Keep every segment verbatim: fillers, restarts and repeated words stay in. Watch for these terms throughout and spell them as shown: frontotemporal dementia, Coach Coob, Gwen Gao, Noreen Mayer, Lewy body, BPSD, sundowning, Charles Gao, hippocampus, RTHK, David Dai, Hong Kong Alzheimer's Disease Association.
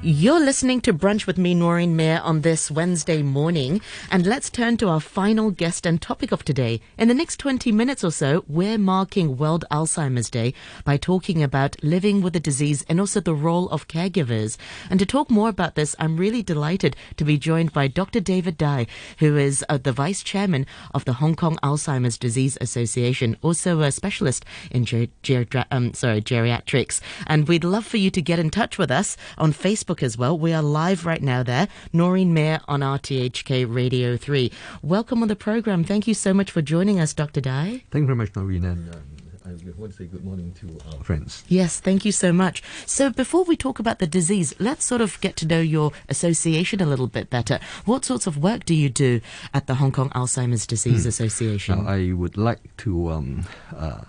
You're listening to Brunch with me, Noreen Mayer, on this Wednesday morning. And let's turn to our final guest and topic of today. In the next twenty minutes or so, we're marking World Alzheimer's Day by talking about living with the disease and also the role of caregivers. And to talk more about this, I'm really delighted to be joined by Doctor David Dai, who is uh, the Vice Chairman of the Hong Kong Alzheimer's Disease Association, also a specialist in ger- ger- um, sorry, geriatrics. And we'd love for you to get in touch with us on Facebook as well. We are live right now there. Noreen Mayer on R T H K Radio three. Welcome on the program. Thank you so much for joining us, Doctor Dai. Thank you very much, Noreen. And um, I want to say good morning to our friends. Yes, thank you so much. So before we talk about the disease, let's sort of get to know your association a little bit better. What sorts of work do you do at the Hong Kong Alzheimer's Disease hmm. Association? Now, I would like to um, uh,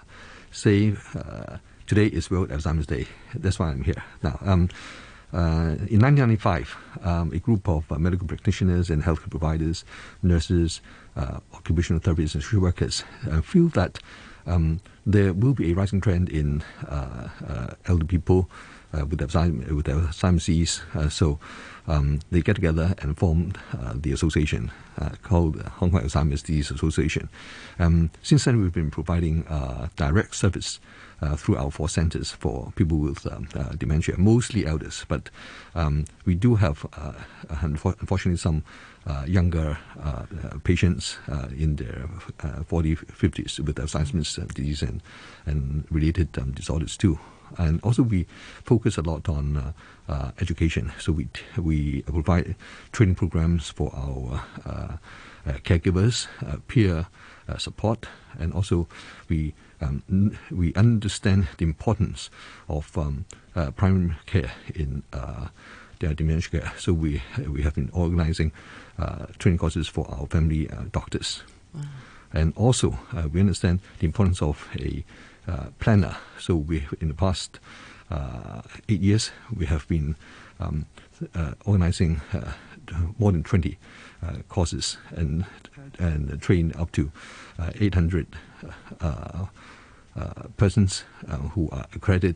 say uh, today is World Alzheimer's Day. That's why I'm here. Now, um, Uh, in nineteen ninety-five, um, a group of uh, medical practitioners and healthcare providers, nurses, uh, occupational therapists and social workers uh, feel that um, there will be a rising trend in uh, uh, elderly people uh, with Alzheimer's, with Alzheimer's disease. Uh, so um, they get together and form uh, the association uh, called Hong Kong Alzheimer's Disease Association. Um, since then, we've been providing uh, direct service Uh, through our four centres for people with um, uh, dementia, mostly elders. But um, we do have, uh, unfortunately, some uh, younger uh, uh, patients uh, in their uh, forties, fifties with Alzheimer's disease and, and related um, disorders too. And also we focus a lot on uh, uh, education. So we we provide training programs for our uh, uh, caregivers, uh, peer uh, support, and also we um, we understand the importance of um, uh, primary care in uh, their dementia care. So we we have been organising uh, training courses for our family uh, doctors, wow. and also uh, we understand the importance of a Uh, planner. So we, in the past uh, eight years, we have been um, uh, organising uh, more than twenty uh, courses and and trained up to uh, eight hundred uh, uh, persons uh, who are accredited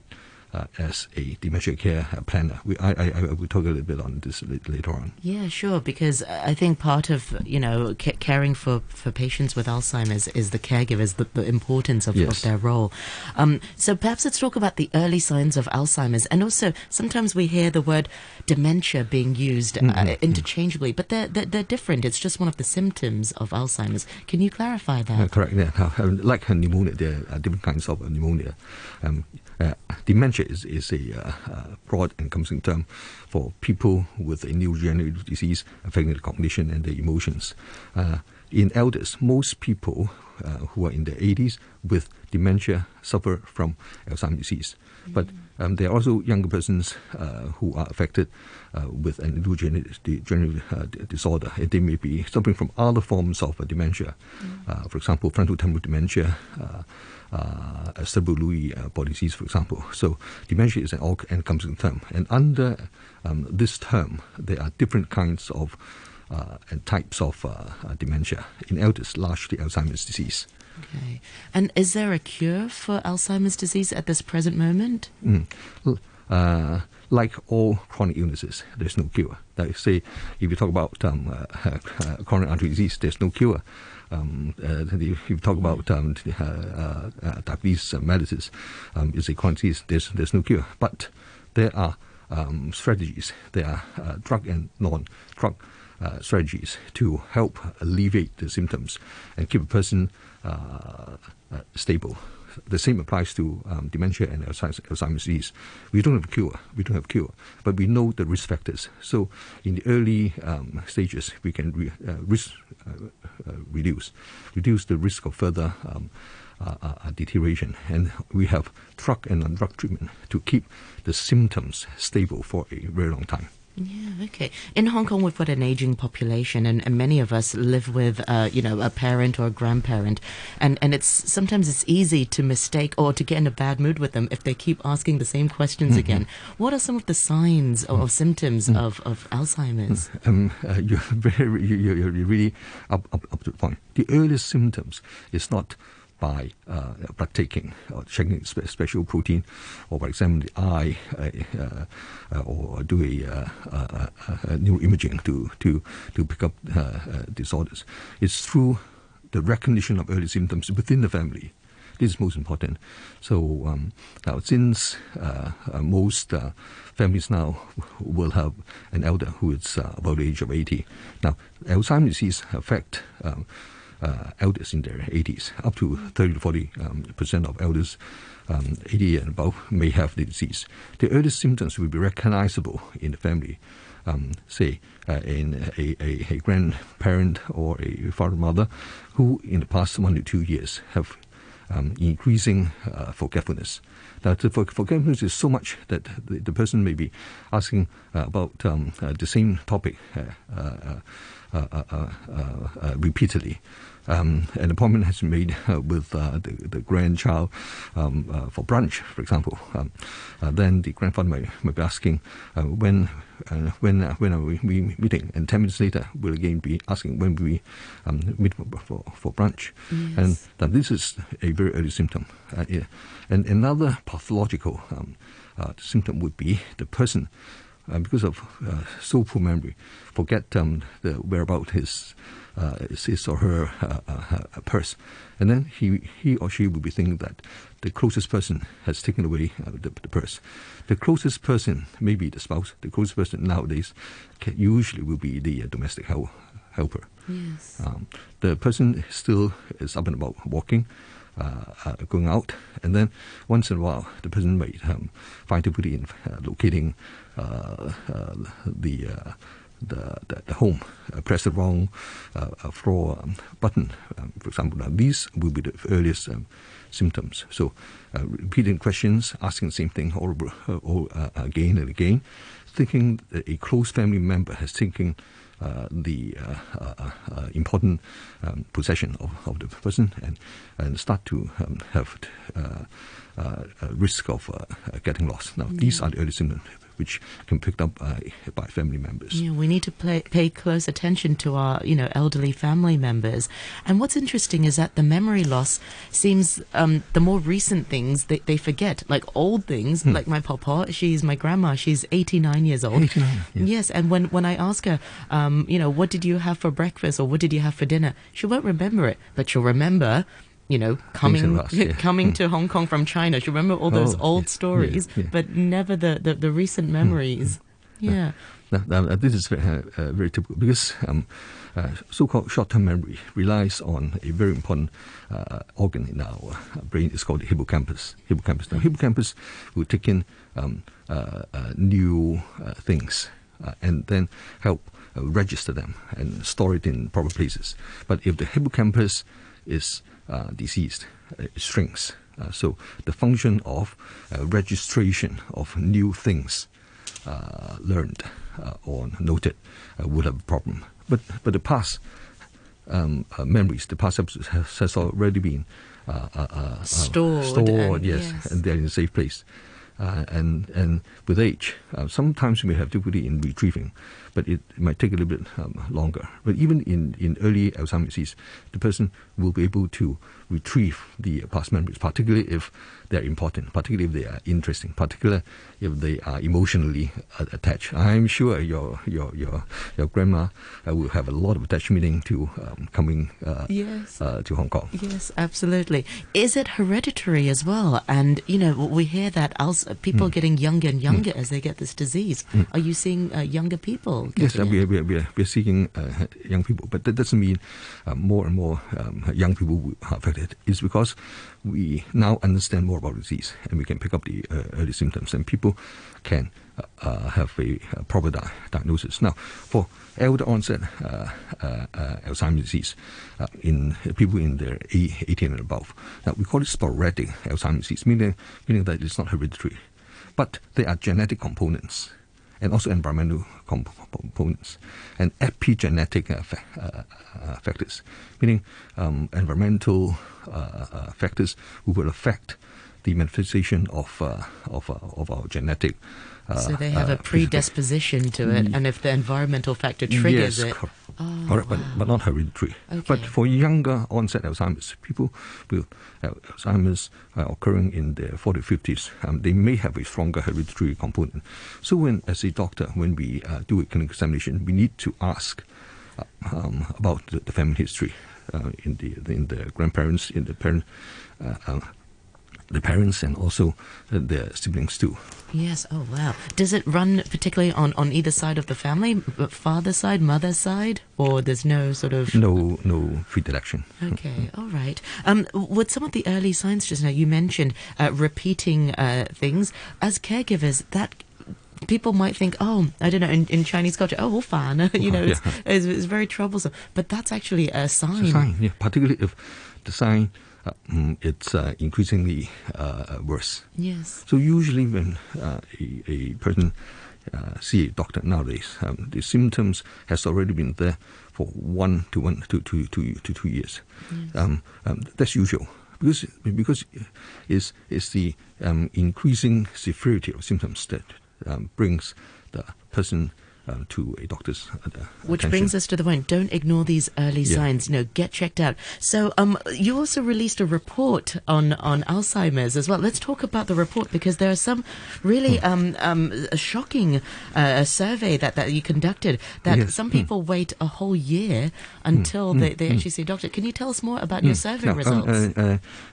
Uh, as a dementia care planner. We, I, I, I will talk a little bit on this later on. Yeah, sure, because I think part of, you know, ca- caring for, for patients with Alzheimer's is the caregivers, the, the importance of, yes. of their role. Um, so perhaps let's talk about the early signs of Alzheimer's. And also, sometimes we hear the word dementia being used mm-hmm. uh, interchangeably, but they're, they're, they're different. It's just one of the symptoms of Alzheimer's. Can you clarify that? Uh, correct, yeah. Uh, like pneumonia, there are different kinds of pneumonia. Um, uh, dementia is, is a uh, uh, broad encompassing term for people with a neurodegenerative disease affecting the cognition and the emotions. Uh, in elders, most people uh, who are in their eighties with dementia suffer from Alzheimer's disease. Mm. But um, there are also younger persons uh, who are affected uh, with an neurodegenerative uh, disorder. They may be suffering from other forms of uh, dementia, mm. uh, for example, frontotemporal dementia, uh, Uh, cerebral Lewy uh, body disease, for example. So dementia is an all-encompassing term. And under um, this term, there are different kinds of uh, and types of uh, uh, dementia. In elders, largely Alzheimer's disease. Okay. And is there a cure for Alzheimer's disease at this present moment? Mm. Uh, like all chronic illnesses, there's no cure. Like, say, if you talk about um, uh, uh, coronary artery disease, there's no cure. Um, uh, if you talk about um, uh, uh, uh, diabetes uh, mellitus, um, it's a chronic disease, there's, there's no cure. But there are um, strategies, there are uh, drug and non-drug uh, strategies to help alleviate the symptoms and keep a person uh, uh, stable. The same applies to um, dementia and Alzheimer's disease. We don't have a cure. We don't have a cure. But we know the risk factors. So in the early um, stages, we can re- uh, risk, uh, uh, reduce, reduce the risk of further um, uh, uh, deterioration. And we have drug and non-drug treatment to keep the symptoms stable for a very long time. Yeah, okay. In Hong Kong, we've got an aging population, and, and many of us live with, uh, you know, a parent or a grandparent, and and it's sometimes it's easy to mistake or to get in a bad mood with them if they keep asking the same questions mm-hmm. again. What are some of the signs or, or symptoms mm-hmm. of, of Alzheimer's? Um, uh, you're very, you're, you're really up, up up to the point. The earliest symptoms is not by uh, partaking or checking special protein, or by examining the eye, uh, uh, or do a, uh, a, a neuroimaging to to to pick up uh, uh, disorders. It's through the recognition of early symptoms within the family. This is most important. So um, now, since uh, uh, most uh, families now will have an elder who is uh, about the age of eighty. Now, Alzheimer's disease affects um, uh, elders in their eighties. Up to thirty to forty um, percent of elders um, eighty and above may have the disease. The earliest symptoms will be recognizable in the family. Um, say, uh, in a, a, a grandparent or a father mother who in the past one to two years have Um, increasing uh, forgetfulness. Now, the for forgetfulness is so much that the, the person may be asking uh, about um, uh, the same topic uh, uh, uh, uh, uh, uh, uh, repeatedly. Um, an appointment has been made uh, with uh, the, the grandchild um, uh, for brunch, for example. Um, uh, then the grandfather may, may be asking uh, when uh, when uh, when are we meeting, and ten minutes later will again be asking when we um, meet for, for, for brunch. Yes. And that this is a very early symptom. Uh, yeah. And another pathological um, uh, symptom would be the person, Uh, because of uh, so poor memory, forget um, the whereabout his, uh, his or her uh, uh, purse. And then he, he or she will be thinking that the closest person has taken away uh, the, the purse. The closest person, maybe the spouse, the closest person nowadays can, usually will be the uh, domestic help, helper. Yes. Um, the person still is up and about, walking, Uh, uh, going out, and then once in a while the person may um, find difficulty in uh, locating uh, uh, the, uh, the, the the home, uh, press the wrong uh, uh, floor um, button, um, for example. Now, these will be the earliest um, symptoms. So uh, repeating questions, asking the same thing all, uh, all uh, again and again, thinking that a close family member has taken Uh, the uh, uh, uh, important um, possession of, of the person, and, and start to um, have uh, uh, a risk of uh, getting lost. Now, yeah. These are the early symptoms which can be picked up uh, by family members. Yeah, we need to play, pay close attention to our, you know, elderly family members. And what's interesting is that the memory loss seems um, the more recent things they, they forget, like old things, hmm. like my papa. She's my grandma. She's eighty-nine years old. eighty-nine, yes. yes, and when, when I ask her, um, you know, what did you have for breakfast or what did you have for dinner, she won't remember it, but she'll remember, you know, coming us, yeah. coming mm. to Hong Kong from China. Do you remember all those oh, old yeah, stories, yeah, yeah. but never the, the, the recent memories? Mm. Yeah. Uh, now, now, this is very, uh, very typical, because um, uh, so-called short-term memory relies on a very important uh, organ in our brain. It's called the hippocampus. Hippocampus. Now, hippocampus will take in um, uh, uh, new uh, things uh, and then help uh, register them and store it in proper places. But if the hippocampus is Uh, diseased, uh, it shrinks. Uh, so the function of uh, registration of new things uh, learned uh, or noted uh, would have a problem. But but the past um, uh, memories, the past has, has already been uh, uh, uh, stored. Stored, and, yes, yes, and they're in a safe place. Uh, and and with age, uh, sometimes we have difficulty in retrieving, but it might take a little bit um, longer. But even in, in early Alzheimer's disease, the person will be able to retrieve the past memories, particularly if they're important, particularly if they are interesting, particularly if they are emotionally uh, attached. I'm sure your your your, your grandma uh, will have a lot of attached meaning to um, coming uh, yes. uh, to Hong Kong. Yes, absolutely. Is it hereditary as well? And, you know, we hear that Alzheimer's people mm. getting younger and younger mm. as they get this disease. Mm. Are you seeing uh, younger people? Yes, uh, we, we, we, are, we are seeing uh, young people, but that doesn't mean uh, more and more um, young people are affected. It's because we now understand more about disease, and we can pick up the uh, early symptoms, and people can uh, have a uh, proper di diagnosis. Now, for elder onset uh, uh, uh, Alzheimer's disease uh, in people in their eighteen and above, now we call it sporadic Alzheimer's disease, meaning, meaning that it's not hereditary, but there are genetic components and also environmental comp components and epigenetic uh, fa uh, uh, factors, meaning um, environmental uh, uh, factors who will affect the manifestation of uh, of uh, of our genetic. Uh, so they have uh, a predisposition physical. to it, mm. and if the environmental factor triggers yes, it, correct. Oh, correct, wow. but but not hereditary. Okay. But for younger onset Alzheimer's, people with Alzheimer's uh, occurring in their forties, fifties, um, they may have a stronger hereditary component. So when, as a doctor, when we uh, do a clinical examination, we need to ask uh, um, about the, the family history. Uh, in the in the grandparents, in the parent, uh, uh, the parents, and also their siblings too. Yes. Oh wow. Does it run particularly on, on either side of the family, father's side, mother's side, or there's no sort of no no predilection? Okay. All right. Um, with some of the early signs just now, you mentioned uh, repeating uh, things as caregivers that. People might think, oh, I don't know, in, in Chinese culture, oh, 好烦, you know, it's, yeah. it's, it's very troublesome. But that's actually a sign. It's a sign, yeah, particularly if the sign, uh, it's uh, increasingly uh, worse. Yes. So usually when uh, a, a person uh, sees a doctor nowadays, um, the symptoms has already been there for one to one to, to, to, to two years. Yes. Um, um, that's usual. Because, because it's, it's the um, increasing severity of symptoms that Um, brings the person um, to a doctor's uh, Which attention. brings us to the point, don't ignore these early yeah. signs, you know, get checked out. So um, you also released a report on, on Alzheimer's as well. Let's talk about the report, because there are some really mm. um, um, a shocking uh, survey that, that you conducted that yes. some people mm. wait a whole year until mm. they, they mm. actually see a doctor. Can you tell us more about mm. your survey no, results? Uh,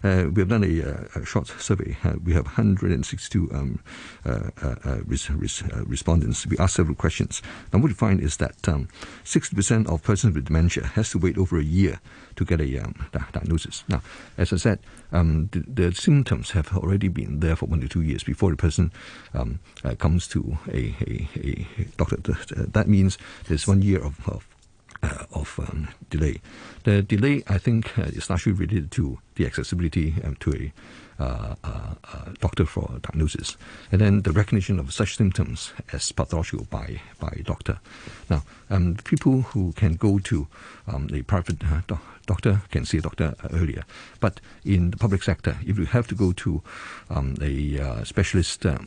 uh, uh, we have done a, a short survey. Uh, we have one hundred sixty-two um, uh, uh, res- res- uh, respondents. We asked several questions. And what we find is that um, sixty percent of persons with dementia has to wait over a year to get a um, di- diagnosis. Now, as I said, um, the, the symptoms have already been there for one to two years before the person um, uh, comes to a, a, a doctor. That means there's one year of, of Uh, of um, delay. The delay, I think, uh, is largely related to the accessibility um, to a uh, uh, uh, doctor for diagnosis, and then the recognition of such symptoms as pathological by, by a doctor. Now, um, people who can go to um, a private uh, doc- doctor can see a doctor uh, earlier, but in the public sector, if you have to go to um, a uh, specialist, um,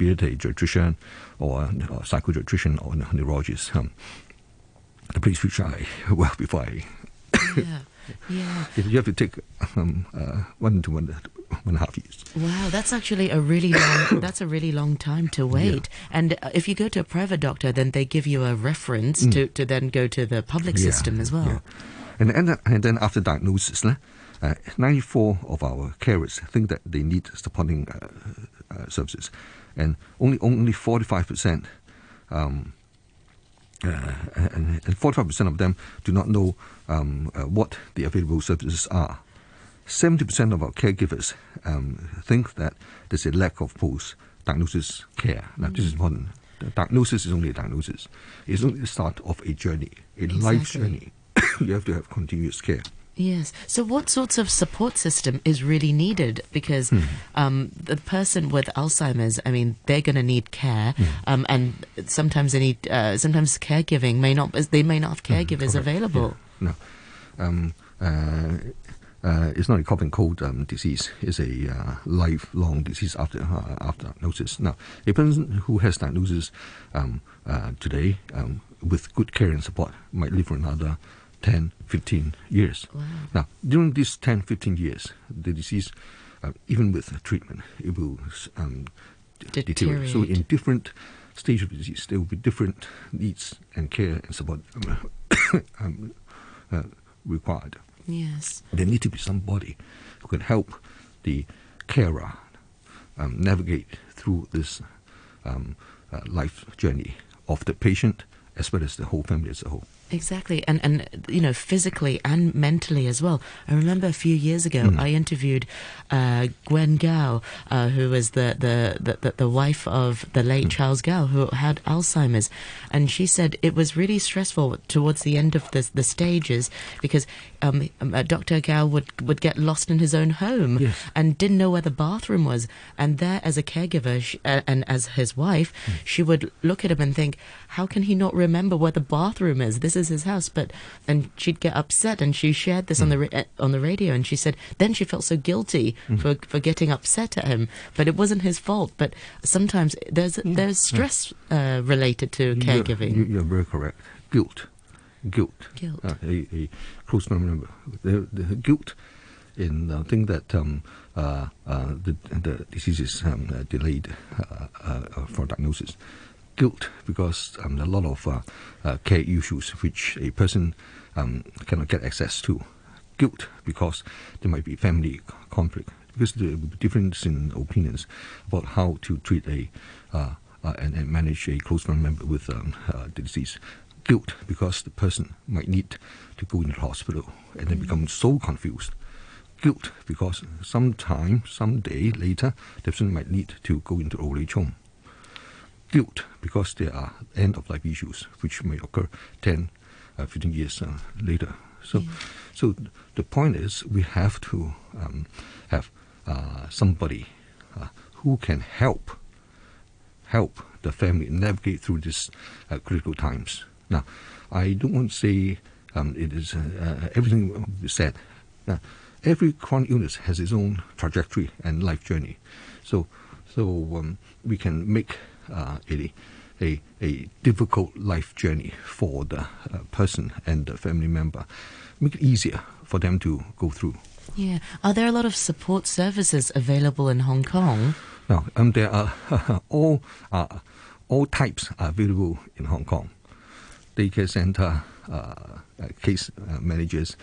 be it a geriatrician or a psychogeriatrician or a neurologist, um, please try well before I... yeah, yeah. You have to take um, uh, one to one... One and a half years. Wow, that's actually a really long, that's a really long time to wait. Yeah. And if you go to a private doctor, then they give you a reference mm. to, to then go to the public yeah, system as well. Yeah. And, and, and then after diagnosis, uh, ninety-four of our carers think that they need supporting uh, uh, services. And only only forty-five percent... Um, Uh, and, and forty-five percent of them do not know um, uh, what the available services are. seventy percent of our caregivers um, think that there's a lack of post-diagnosis care. Now, mm. this is important. The diagnosis is only a diagnosis. It's only the start of a journey, a exactly. life journey. You have to have continuous care. Yes. So what sorts of support system is really needed? Because mm. um, the person with Alzheimer's, I mean, they're going to need care, mm. um, and sometimes they need, uh, sometimes caregiving may not, they may not have caregivers mm, available. Yeah. No. Um, uh, uh, it's not a common cold um, disease. It's a uh, lifelong disease after uh, after diagnosis. Now, a person who has diagnosis um, uh, today um, with good care and support might live for another ten, fifteen years. Wow. Now, during these ten, fifteen years, the disease, uh, even with treatment, it will um, deteriorate. deteriorate. So in different stages of disease, there will be different needs and care and support um, um, uh, required. Yes. There needs to be somebody who can help the carer um, navigate through this um, uh, life journey of the patient as well as the whole family as a whole. Exactly, and and you know, physically and mentally as well. I remember a few years ago mm. I interviewed uh, Gwen Gao, uh, who was the the, the the wife of the late mm. Charles Gao, who had Alzheimer's, and she said it was really stressful towards the end of the the stages, because um, uh, Doctor Gao would would get lost in his own home yes. and didn't know where the bathroom was, and there as a caregiver she, uh, and as his wife, mm. she would look at him and think, how can he not remember where the bathroom is? This is is his house. But and she'd get upset, and she shared this mm. on the on the radio, and she said then she felt so guilty mm. for for getting upset at him, but it wasn't his fault. But sometimes there's yeah. there's stress yeah. uh, related to caregiving. You're, you're very correct. Guilt, guilt, guilt. Uh, a, a close member. The, the guilt in the thing that um, uh, uh, the the disease is um, uh, delayed uh, uh, for diagnosis. Guilt, because um, there are a lot of uh, uh, care issues which a person um, cannot get access to. Guilt, because there might be family conflict, because there will be difference in opinions about how to treat a uh, uh, and, and manage a close family member with um, uh, the disease. Guilt, because the person might need to go into the hospital and then become so confused. Guilt, because sometime, someday later, the person might need to go into old age home. Guilt, because there are end-of-life issues which may occur ten, fifteen years uh, later. So, yeah. so the point is we have to um, have uh, somebody uh, who can help help the family navigate through these uh, critical times. Now, I don't want to say um, it is uh, uh, everything said. Now, every chronic illness has its own trajectory and life journey. So, so um, we can make Uh, a, a, a difficult life journey for the uh, person and the family member, make it easier for them to go through. Yeah. Are there a lot of support services available in Hong Kong? No, um, there are uh, all, uh, all types are available in Hong Kong. Daycare centre, uh, uh, case uh, managers,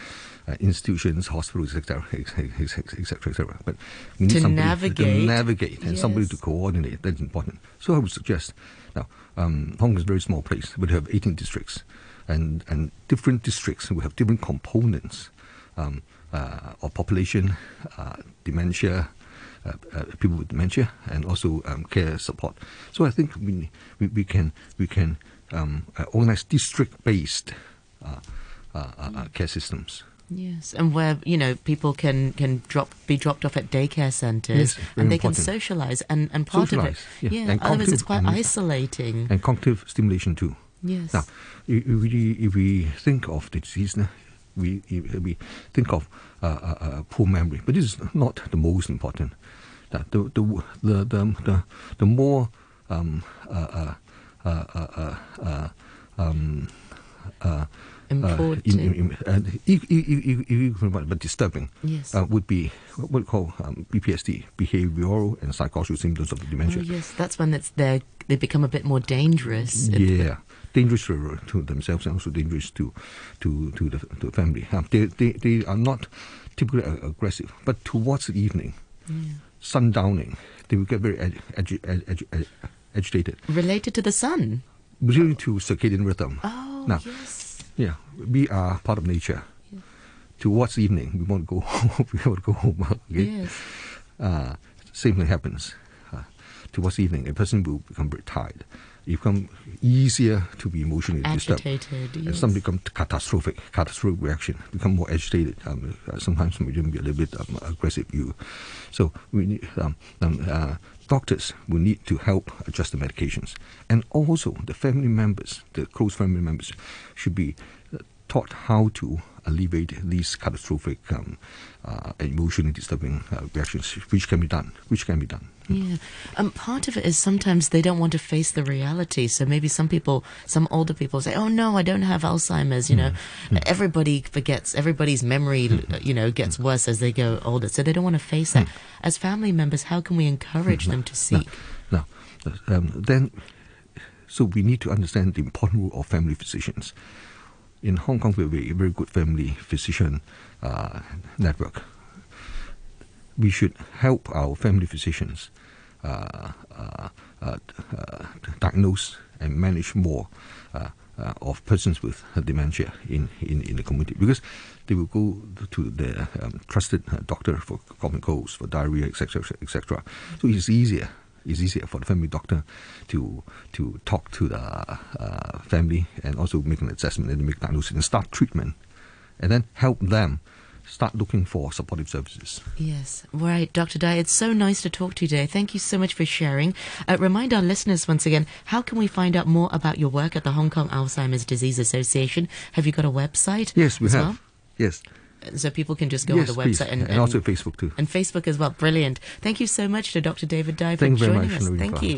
uh, institutions, hospitals, et cetera, et cetera, et cetera. But we need to somebody navigate. to navigate and yes. somebody to coordinate. That's important. So I would suggest now um, Hong Kong is a very small place. We have eighteen districts, and and different districts will have different components um, uh, of population, uh, dementia. Uh, uh, people with dementia, and also um, care support. So I think we we, we can we can um, uh, organize district-based uh, uh, uh, care systems. Yes, and where you know people can can drop be dropped off at daycare centres, yes, and they important. can socialise and, and part socialize, of it. Yeah, yeah. Otherwise it's quite and, isolating. And cognitive stimulation too. Yes. Now, if we, if we think of the disease. We, we think of uh, uh, poor memory, but this is not the most important. The, the, the, the, the more um, uh, uh, uh, uh, um, uh, important, uh, in, in, uh, e- e- e- but disturbing, yes. uh, would be what we call um, B P S D, behavioural and psychosocial symptoms of dementia. Oh, yes, that's when it's there. They become a bit more dangerous. Yeah. Dangerous to themselves and also dangerous to to to the to family. Um, they, they they are not typically aggressive, but towards the evening, yeah. sundowning, they will get very ag- ag- ag- ag- agitated. Related to the sun. Related to circadian rhythm. Oh, now, yes. Yeah, we are part of nature. Yeah. Towards the evening, we want to go home. we want to go home. Okay? Yes. Uh, same thing happens. Uh, towards the evening, a person will become very tired. You become easier to be emotionally disturbed. Agitated, yes. And some become catastrophic, catastrophic reaction, become more agitated. Um, sometimes we even be a little bit um, aggressive. You, so we need, um, um, uh, doctors will need to help adjust the medications, and also the family members, the close family members, should be taught how to alleviate these catastrophic um, uh, emotionally disturbing uh, reactions, which can be done, which can be done. Yeah. Um, part of it is sometimes they don't want to face the reality. So maybe some people, some older people say, oh, no, I don't have Alzheimer's. You know, mm-hmm. everybody forgets, everybody's memory, mm-hmm. you know, gets mm-hmm. worse as they go older. So they don't want to face that. Mm-hmm. As family members, how can we encourage mm-hmm. them to seek? Now, now um, then, so we need to understand the important role of family physicians. In Hong Kong, we have a very good family physician uh, network. We should help our family physicians uh, uh, uh, uh, diagnose and manage more uh, uh, of persons with dementia in, in, in the community, because they will go to their um, trusted doctor for common colds, for diarrhea, et cetera, et cetera. So it's easier. It's easier for the family doctor to to talk to the uh, family and also make an assessment and make diagnosis and start treatment, and then help them start looking for supportive services. Yes. Right, Doctor Dai, it's so nice to talk to you today. Thank you so much for sharing. Uh, remind our listeners once again, how can we find out more about your work at the Hong Kong Alzheimer's Disease Association? Have you got a website? Yes, we have. Well? Yes. So people can just go yes, on the website and, and, and also Facebook too. And Facebook as well. Brilliant. Thank you so much to Doctor David Dai for joining us. Thank you.